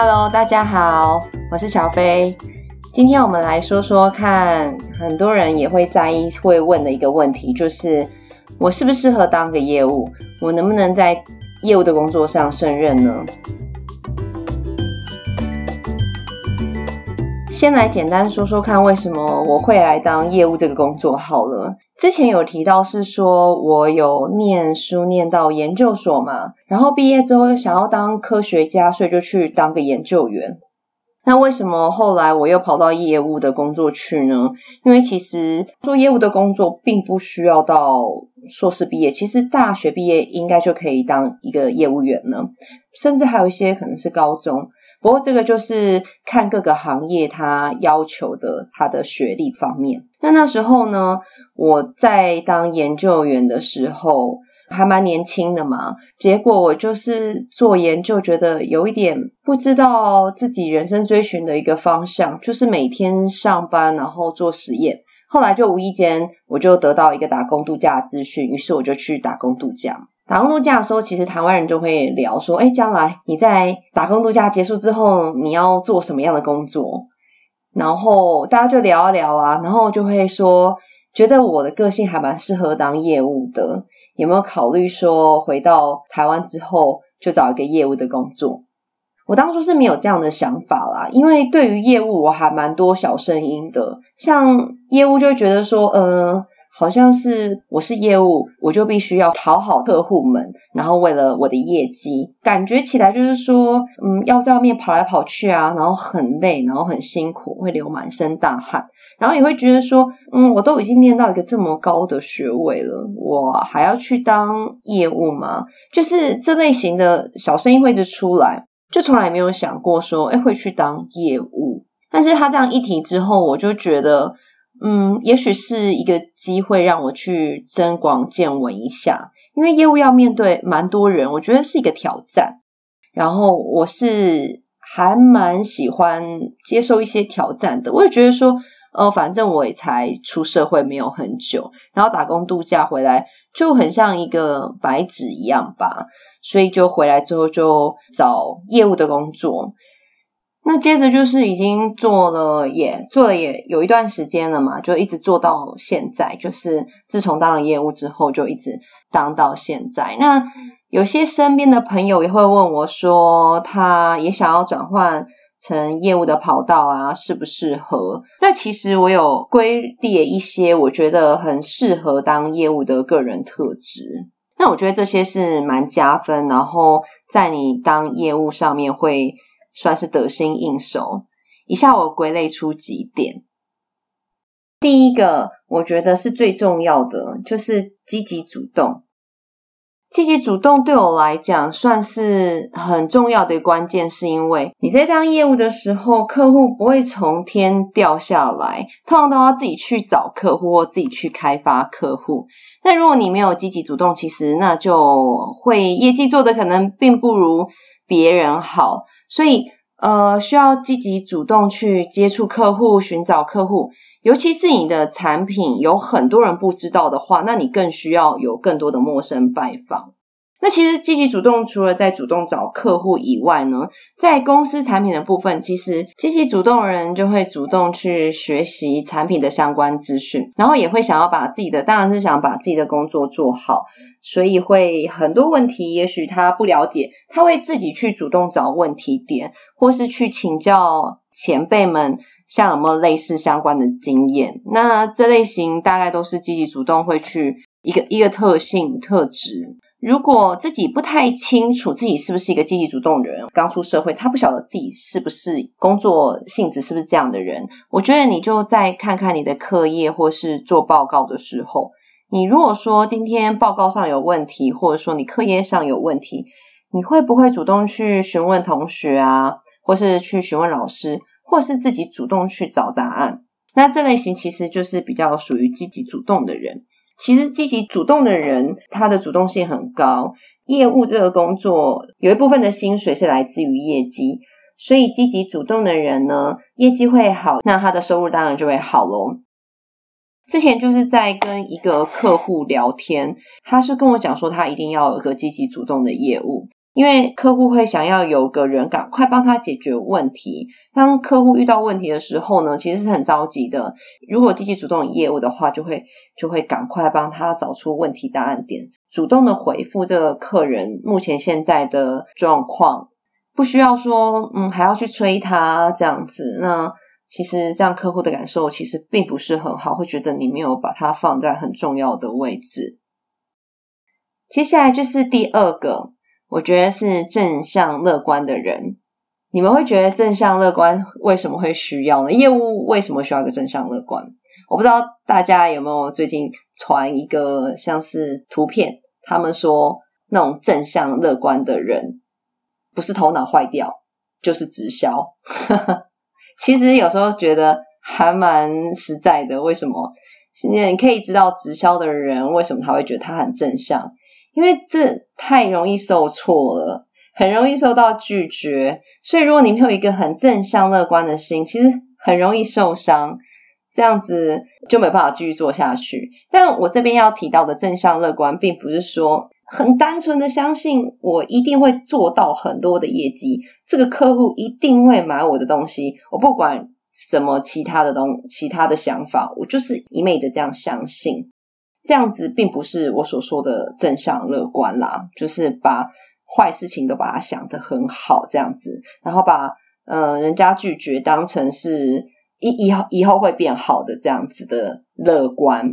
Hello， 大家好，我是乔飞。今天我们来说说看，很多人也会在意会问的一个问题，就是我适不适合当个业务？我能不能在业务的工作上胜任呢？先来简单说说看为什么我会来当业务这个工作好了。之前有提到是说我有念书念到研究所嘛，然后毕业之后想要当科学家，所以就去当个研究员。那为什么后来我又跑到业务的工作去呢？因为其实做业务的工作并不需要到硕士毕业，其实大学毕业应该就可以当一个业务员了，甚至还有一些可能是高中。不过这个就是看各个行业他要求的他的学历方面。那时候呢，我在当研究员的时候还蛮年轻的嘛，结果我就是做研究觉得有一点不知道自己人生追寻的一个方向，就是每天上班然后做实验。后来就无意间我就得到一个打工度假的资讯，于是我就去打工度假。打工度假的时候，其实台湾人就会聊说，将来你在打工度假结束之后你要做什么样的工作，然后大家就聊一聊啊，然后就会说觉得我的个性还蛮适合当业务的，有没有考虑说回到台湾之后就找一个业务的工作。我当初是没有这样的想法啦，因为对于业务我还蛮多小声音的，像业务就会觉得说好像是我是业务，我就必须要讨好客户们，然后为了我的业绩，感觉起来就是说要在外面跑来跑去啊，然后很累，然后很辛苦，会流满身大汗，然后也会觉得说我都已经念到一个这么高的学位了，我还要去当业务吗？就是这类型的小声音会一直出来，就从来没有想过说会去当业务。但是他这样一提之后，我就觉得也许是一个机会让我去增广见闻一下，因为业务要面对蛮多人，我觉得是一个挑战，然后我是还蛮喜欢接受一些挑战的。我也觉得说反正我也才出社会没有很久，然后打工度假回来就很像一个白纸一样吧，所以就回来之后就找业务的工作。那接着就是已经做了也有一段时间了嘛，就一直做到现在，就是自从当了业务之后就一直当到现在。那有些身边的朋友也会问我说他也想要转换成业务的跑道啊，适不适合？那其实我有归列一些我觉得很适合当业务的个人特质，那我觉得这些是蛮加分，然后在你当业务上面会算是得心应手。以下我归类出几点。第一个我觉得是最重要的，就是积极主动。积极主动对我来讲算是很重要的关键，是因为你在当业务的时候，客户不会从天掉下来，通常都要自己去找客户或自己去开发客户。那如果你没有积极主动，其实那就会业绩做的可能并不如别人好，所以需要积极主动去接触客户，寻找客户。尤其是你的产品有很多人不知道的话，那你更需要有更多的陌生拜访。那其实积极主动除了在主动找客户以外呢，在公司产品的部分，其实积极主动的人就会主动去学习产品的相关资讯，然后也会想要把自己的，当然是想把自己的工作做好，所以会很多问题也许他不了解，他会自己去主动找问题点，或是去请教前辈们像有没有类似相关的经验。那这类型大概都是积极主动会去一个特性特质。如果自己不太清楚自己是不是一个积极主动的人，刚出社会他不晓得自己是不是工作性质是不是这样的人，我觉得你就再看看你的课业或是做报告的时候，你如果说今天报告上有问题，或者说你课业上有问题，你会不会主动去询问同学啊，或是去询问老师，或是自己主动去找答案。那这类型其实就是比较属于积极主动的人。其实积极主动的人他的主动性很高，业务这个工作有一部分的薪水是来自于业绩，所以积极主动的人呢，业绩会好，那他的收入当然就会好咯。之前就是在跟一个客户聊天，他是跟我讲说他一定要有一个积极主动的业务，因为客户会想要有个人赶快帮他解决问题。当客户遇到问题的时候呢，其实是很着急的，如果积极主动业务的话，就会赶快帮他找出问题答案点，主动的回复这个客人目前现在的状况，不需要说还要去催他这样子。那其实这样客户的感受其实并不是很好，会觉得你没有把它放在很重要的位置。接下来就是第二个，我觉得是正向乐观的人。你们会觉得正向乐观为什么会需要呢？业务为什么需要一个正向乐观？我不知道大家有没有最近传一个像是图片，他们说那种正向乐观的人不是头脑坏掉就是直销其实有时候觉得还蛮实在的。为什么你可以知道直销的人为什么他会觉得他很正向？因为这太容易受挫了，很容易受到拒绝，所以如果你没有一个很正向乐观的心，其实很容易受伤，这样子就没办法继续做下去。但我这边要提到的正向乐观并不是说很单纯的相信我一定会做到很多的业绩，这个客户一定会买我的东西，我不管什么其他的想法，我就是一昧的这样相信，这样子并不是我所说的正向乐观啦，就是把坏事情都把它想得很好这样子，然后把人家拒绝当成是以后会变好的这样子的乐观。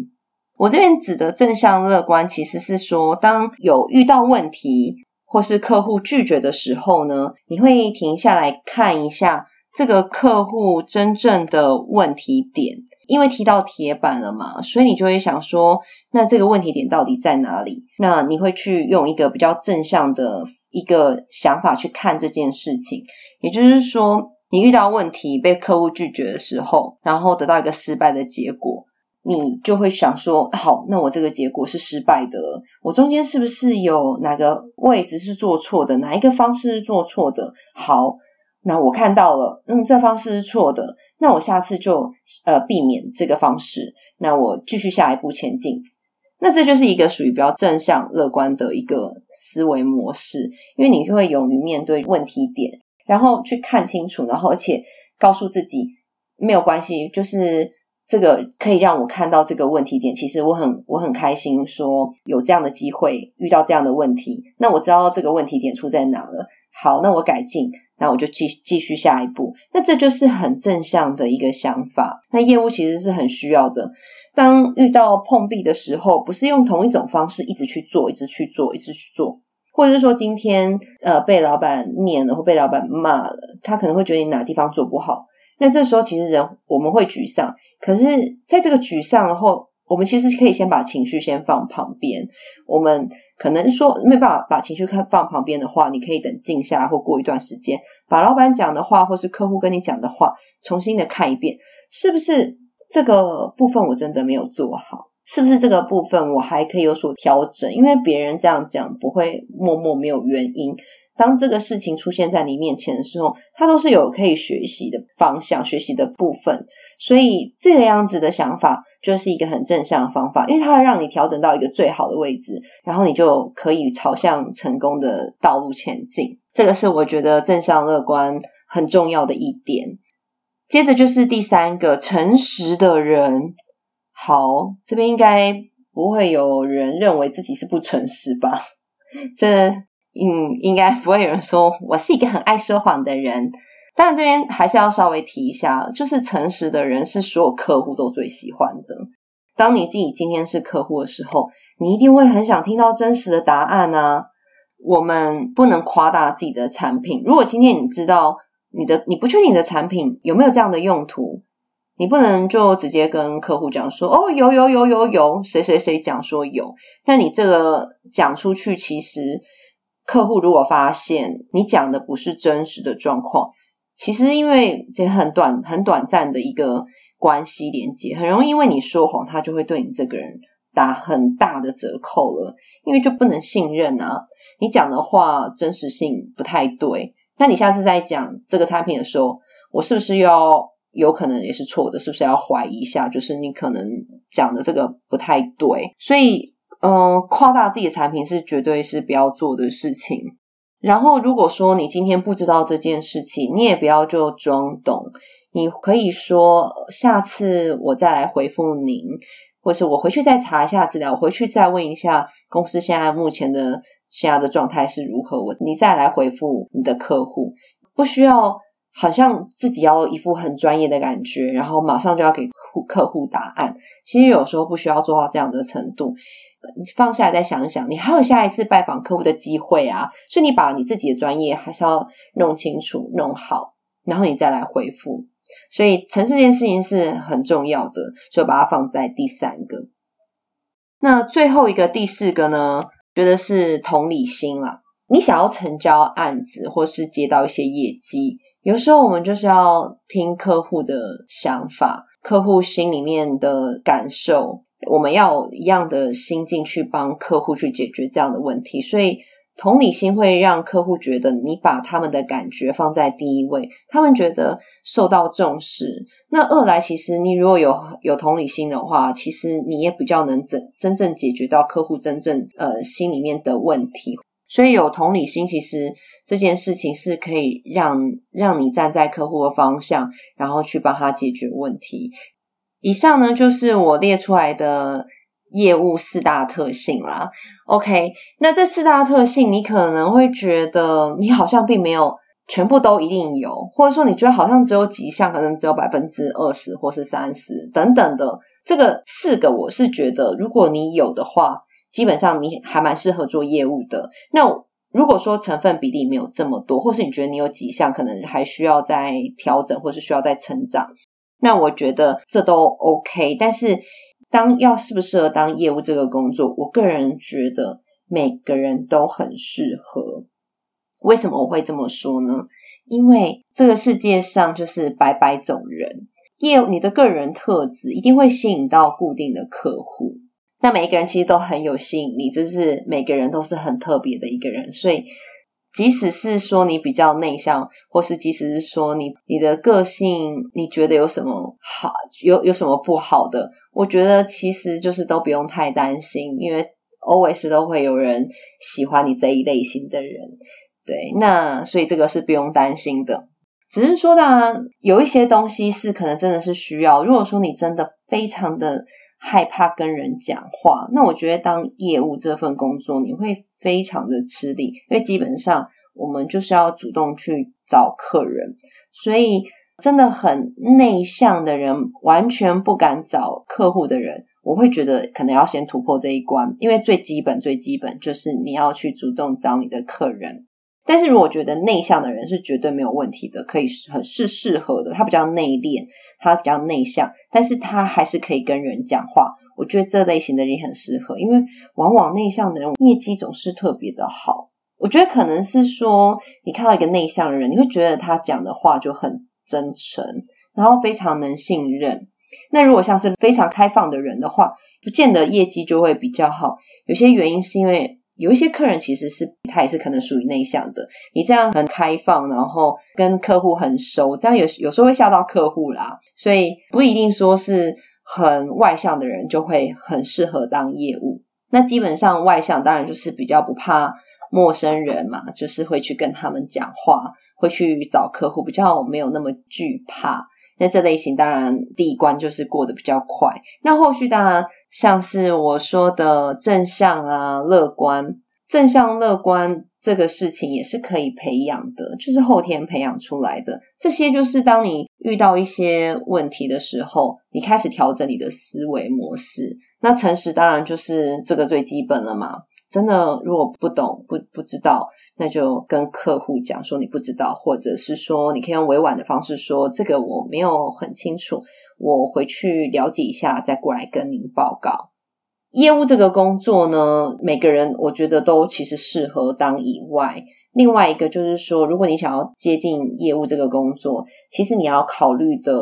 我这边指的正向乐观其实是说，当有遇到问题或是客户拒绝的时候呢，你会停下来看一下这个客户真正的问题点，因为提到铁板了嘛，所以你就会想说那这个问题点到底在哪里，那你会去用一个比较正向的一个想法去看这件事情。也就是说你遇到问题被客户拒绝的时候，然后得到一个失败的结果，你就会想说好，那我这个结果是失败的了，我中间是不是有哪个位置是做错的，哪一个方式是做错的，好，那我看到了这方式是错的，那我下次就避免这个方式，那我继续下一步前进。那这就是一个属于比较正向乐观的一个思维模式，因为你会勇于面对问题点，然后去看清楚，然后而且告诉自己没有关系，就是这个可以让我看到这个问题点，其实我很开心说有这样的机会遇到这样的问题，那我知道这个问题点出在哪了，好，那我改进，那我就继续下一步。那这就是很正向的一个想法，那业务其实是很需要的。当遇到碰壁的时候，不是用同一种方式一直去做一直去做一直去做，或者是说今天被老板念了或被老板骂了，他可能会觉得你哪地方做不好，那这时候其实我们会沮丧，可是在这个沮丧的后，我们其实可以先把情绪先放旁边。我们可能说没办法把情绪放旁边的话，你可以等静下来或过一段时间，把老板讲的话或是客户跟你讲的话重新的看一遍，是不是这个部分我真的没有做好，是不是这个部分我还可以有所调整，因为别人这样讲不会默默没有原因。当这个事情出现在你面前的时候，它都是有可以学习的方向，学习的部分，所以这个样子的想法就是一个很正向的方法，因为它会让你调整到一个最好的位置，然后你就可以朝向成功的道路前进。这个是我觉得正向乐观很重要的一点。接着就是第三个，诚实的人。好，这边应该不会有人认为自己是不诚实吧？应该不会有人说我是一个很爱说谎的人。但这边还是要稍微提一下，就是诚实的人是所有客户都最喜欢的。当你自己今天是客户的时候，你一定会很想听到真实的答案啊。我们不能夸大自己的产品，如果今天你知道你不确定你的产品有没有这样的用途，你不能就直接跟客户讲说哦，有谁谁谁讲说有，那你这个讲出去，其实客户如果发现你讲的不是真实的状况，其实因为这很短暂的一个关系连接，很容易因为你说谎，他就会对你这个人打很大的折扣了，因为就不能信任啊。你讲的话真实性不太对，那你下次再讲这个产品的时候，我是不是要有可能也是错的，是不是要怀疑一下，就是你可能讲的这个不太对。所以夸大自己的产品是绝对是不要做的事情。然后如果说你今天不知道这件事情，你也不要就装懂，你可以说下次我再来回复您，或是我回去再查一下资料，我回去再问一下公司目前的状态是如何，你再来回复你的客户。不需要好像自己要一副很专业的感觉，然后马上就要给客户答案，其实有时候不需要做到这样的程度。你放下来再想一想，你还有下一次拜访客户的机会啊，所以你把你自己的专业还是要弄清楚弄好，然后你再来回复。所以诚实这件事情是很重要的，所以把它放在第三个。那最后一个第四个呢，觉得是同理心啦。你想要成交案子或是接到一些业绩，有时候我们就是要听客户的想法，客户心里面的感受，我们要有一样的心境去帮客户去解决这样的问题。所以同理心会让客户觉得你把他们的感觉放在第一位，他们觉得受到重视。那二来，其实你如果有同理心的话，其实你也比较能真正解决到客户真正心里面的问题。所以有同理心，其实这件事情是可以让你站在客户的方向，然后去帮他解决问题。以上呢，就是我列出来的业务四大特性啦。 OK， 那这四大特性你可能会觉得你好像并没有全部都一定有，或者说你觉得好像只有几项，可能只有 20% 或是 30% 等等的。这个四个我是觉得如果你有的话，基本上你还蛮适合做业务的。那如果说成分比例没有这么多，或是你觉得你有几项可能还需要再调整，或是需要再成长，那我觉得这都 OK。 但是要适不适合当业务这个工作，我个人觉得每个人都很适合。为什么我会这么说呢？因为这个世界上就是百百种人，你的个人特质一定会吸引到固定的客户。那每一个人其实都很有吸引力，就是每个人都是很特别的一个人。所以即使是说你比较内向，或是即使是说你的个性，你觉得有什么好，有什么不好的，我觉得其实就是都不用太担心，因为 always 都会有人喜欢你这一类型的人。对，那所以这个是不用担心的。只是说当然有一些东西是可能真的是需要，如果说你真的非常的害怕跟人讲话，那我觉得当业务这份工作你会非常的吃力，因为基本上我们就是要主动去找客人，所以真的很内向的人，完全不敢找客户的人，我会觉得可能要先突破这一关，因为最基本就是你要去主动找你的客人。但是如果觉得内向的人是绝对没有问题的，可以是适合的，他比较内敛，他比较内向，但是他还是可以跟人讲话，我觉得这类型的人也很适合，因为往往内向的人业绩总是特别的好。我觉得可能是说你看到一个内向的人，你会觉得他讲的话就很真诚，然后非常能信任。那如果像是非常开放的人的话，不见得业绩就会比较好，有些原因是因为有一些客人其实是他也是可能属于内向的，你这样很开放，然后跟客户很熟，这样有时候会吓到客户啦。所以不一定说是很外向的人就会很适合当业务。那基本上外向当然就是比较不怕陌生人嘛，就是会去跟他们讲话，会去找客户，比较没有那么惧怕。那这类型当然第一关就是过得比较快。那后续当然像是我说的正向啊，乐观这个事情也是可以培养的，就是后天培养出来的。这些就是当你遇到一些问题的时候，你开始调整你的思维模式。那诚实当然就是这个最基本了嘛，真的如果不懂不知道，那就跟客户讲说你不知道，或者是说你可以用委婉的方式说这个我没有很清楚，我回去了解一下再过来跟您报告。业务这个工作呢，每个人我觉得都其实适合当以外，另外一个就是说如果你想要接近业务这个工作，其实你要考虑的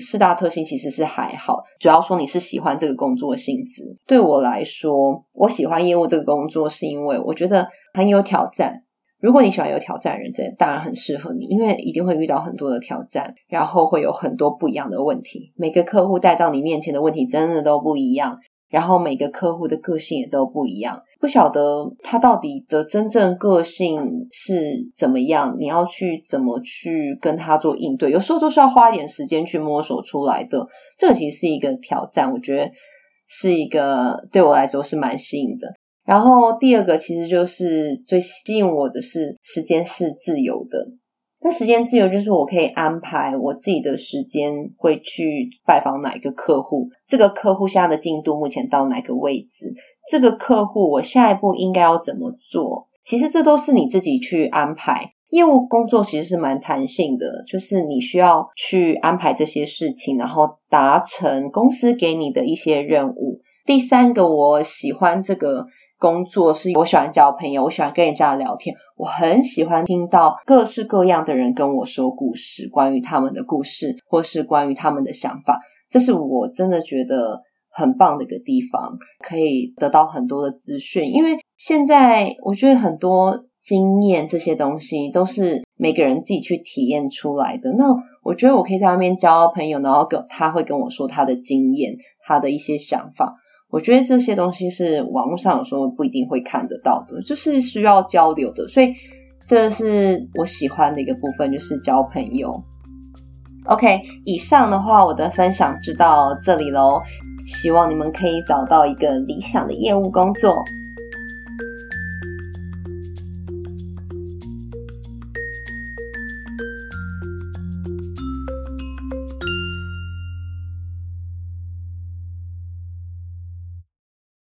四大特性其实是还好，主要说你是喜欢这个工作性质。对我来说，我喜欢业务这个工作是因为我觉得很有挑战。如果你喜欢有挑战的人，这当然很适合你，因为一定会遇到很多的挑战，然后会有很多不一样的问题，每个客户带到你面前的问题真的都不一样，然后每个客户的个性也都不一样，不晓得他到底的真正个性是怎么样，你要去怎么去跟他做应对，有时候都是要花一点时间去摸索出来的。这个其实是一个挑战，我觉得是一个对我来说是蛮吸引的。然后第二个其实就是最吸引我的是时间是自由的。那时间自由就是我可以安排我自己的时间，会去拜访哪一个客户，这个客户现在的进度目前到哪个位置，这个客户我下一步应该要怎么做，其实这都是你自己去安排。业务工作其实是蛮弹性的，就是你需要去安排这些事情，然后达成公司给你的一些任务。第三个，我喜欢这个工作是我喜欢交朋友，我喜欢跟人家聊天，我很喜欢听到各式各样的人跟我说故事，关于他们的故事或是关于他们的想法，这是我真的觉得很棒的一个地方，可以得到很多的资讯。因为现在我觉得很多经验这些东西都是每个人自己去体验出来的，那我觉得我可以在那边交朋友，然后他会跟我说他的经验，他的一些想法，我觉得这些东西是网络上有时候不一定会看得到的，就是需要交流的，所以这是我喜欢的一个部分，就是交朋友。 OK， 以上的话我的分享就到这里咯，希望你们可以找到一个理想的业务工作。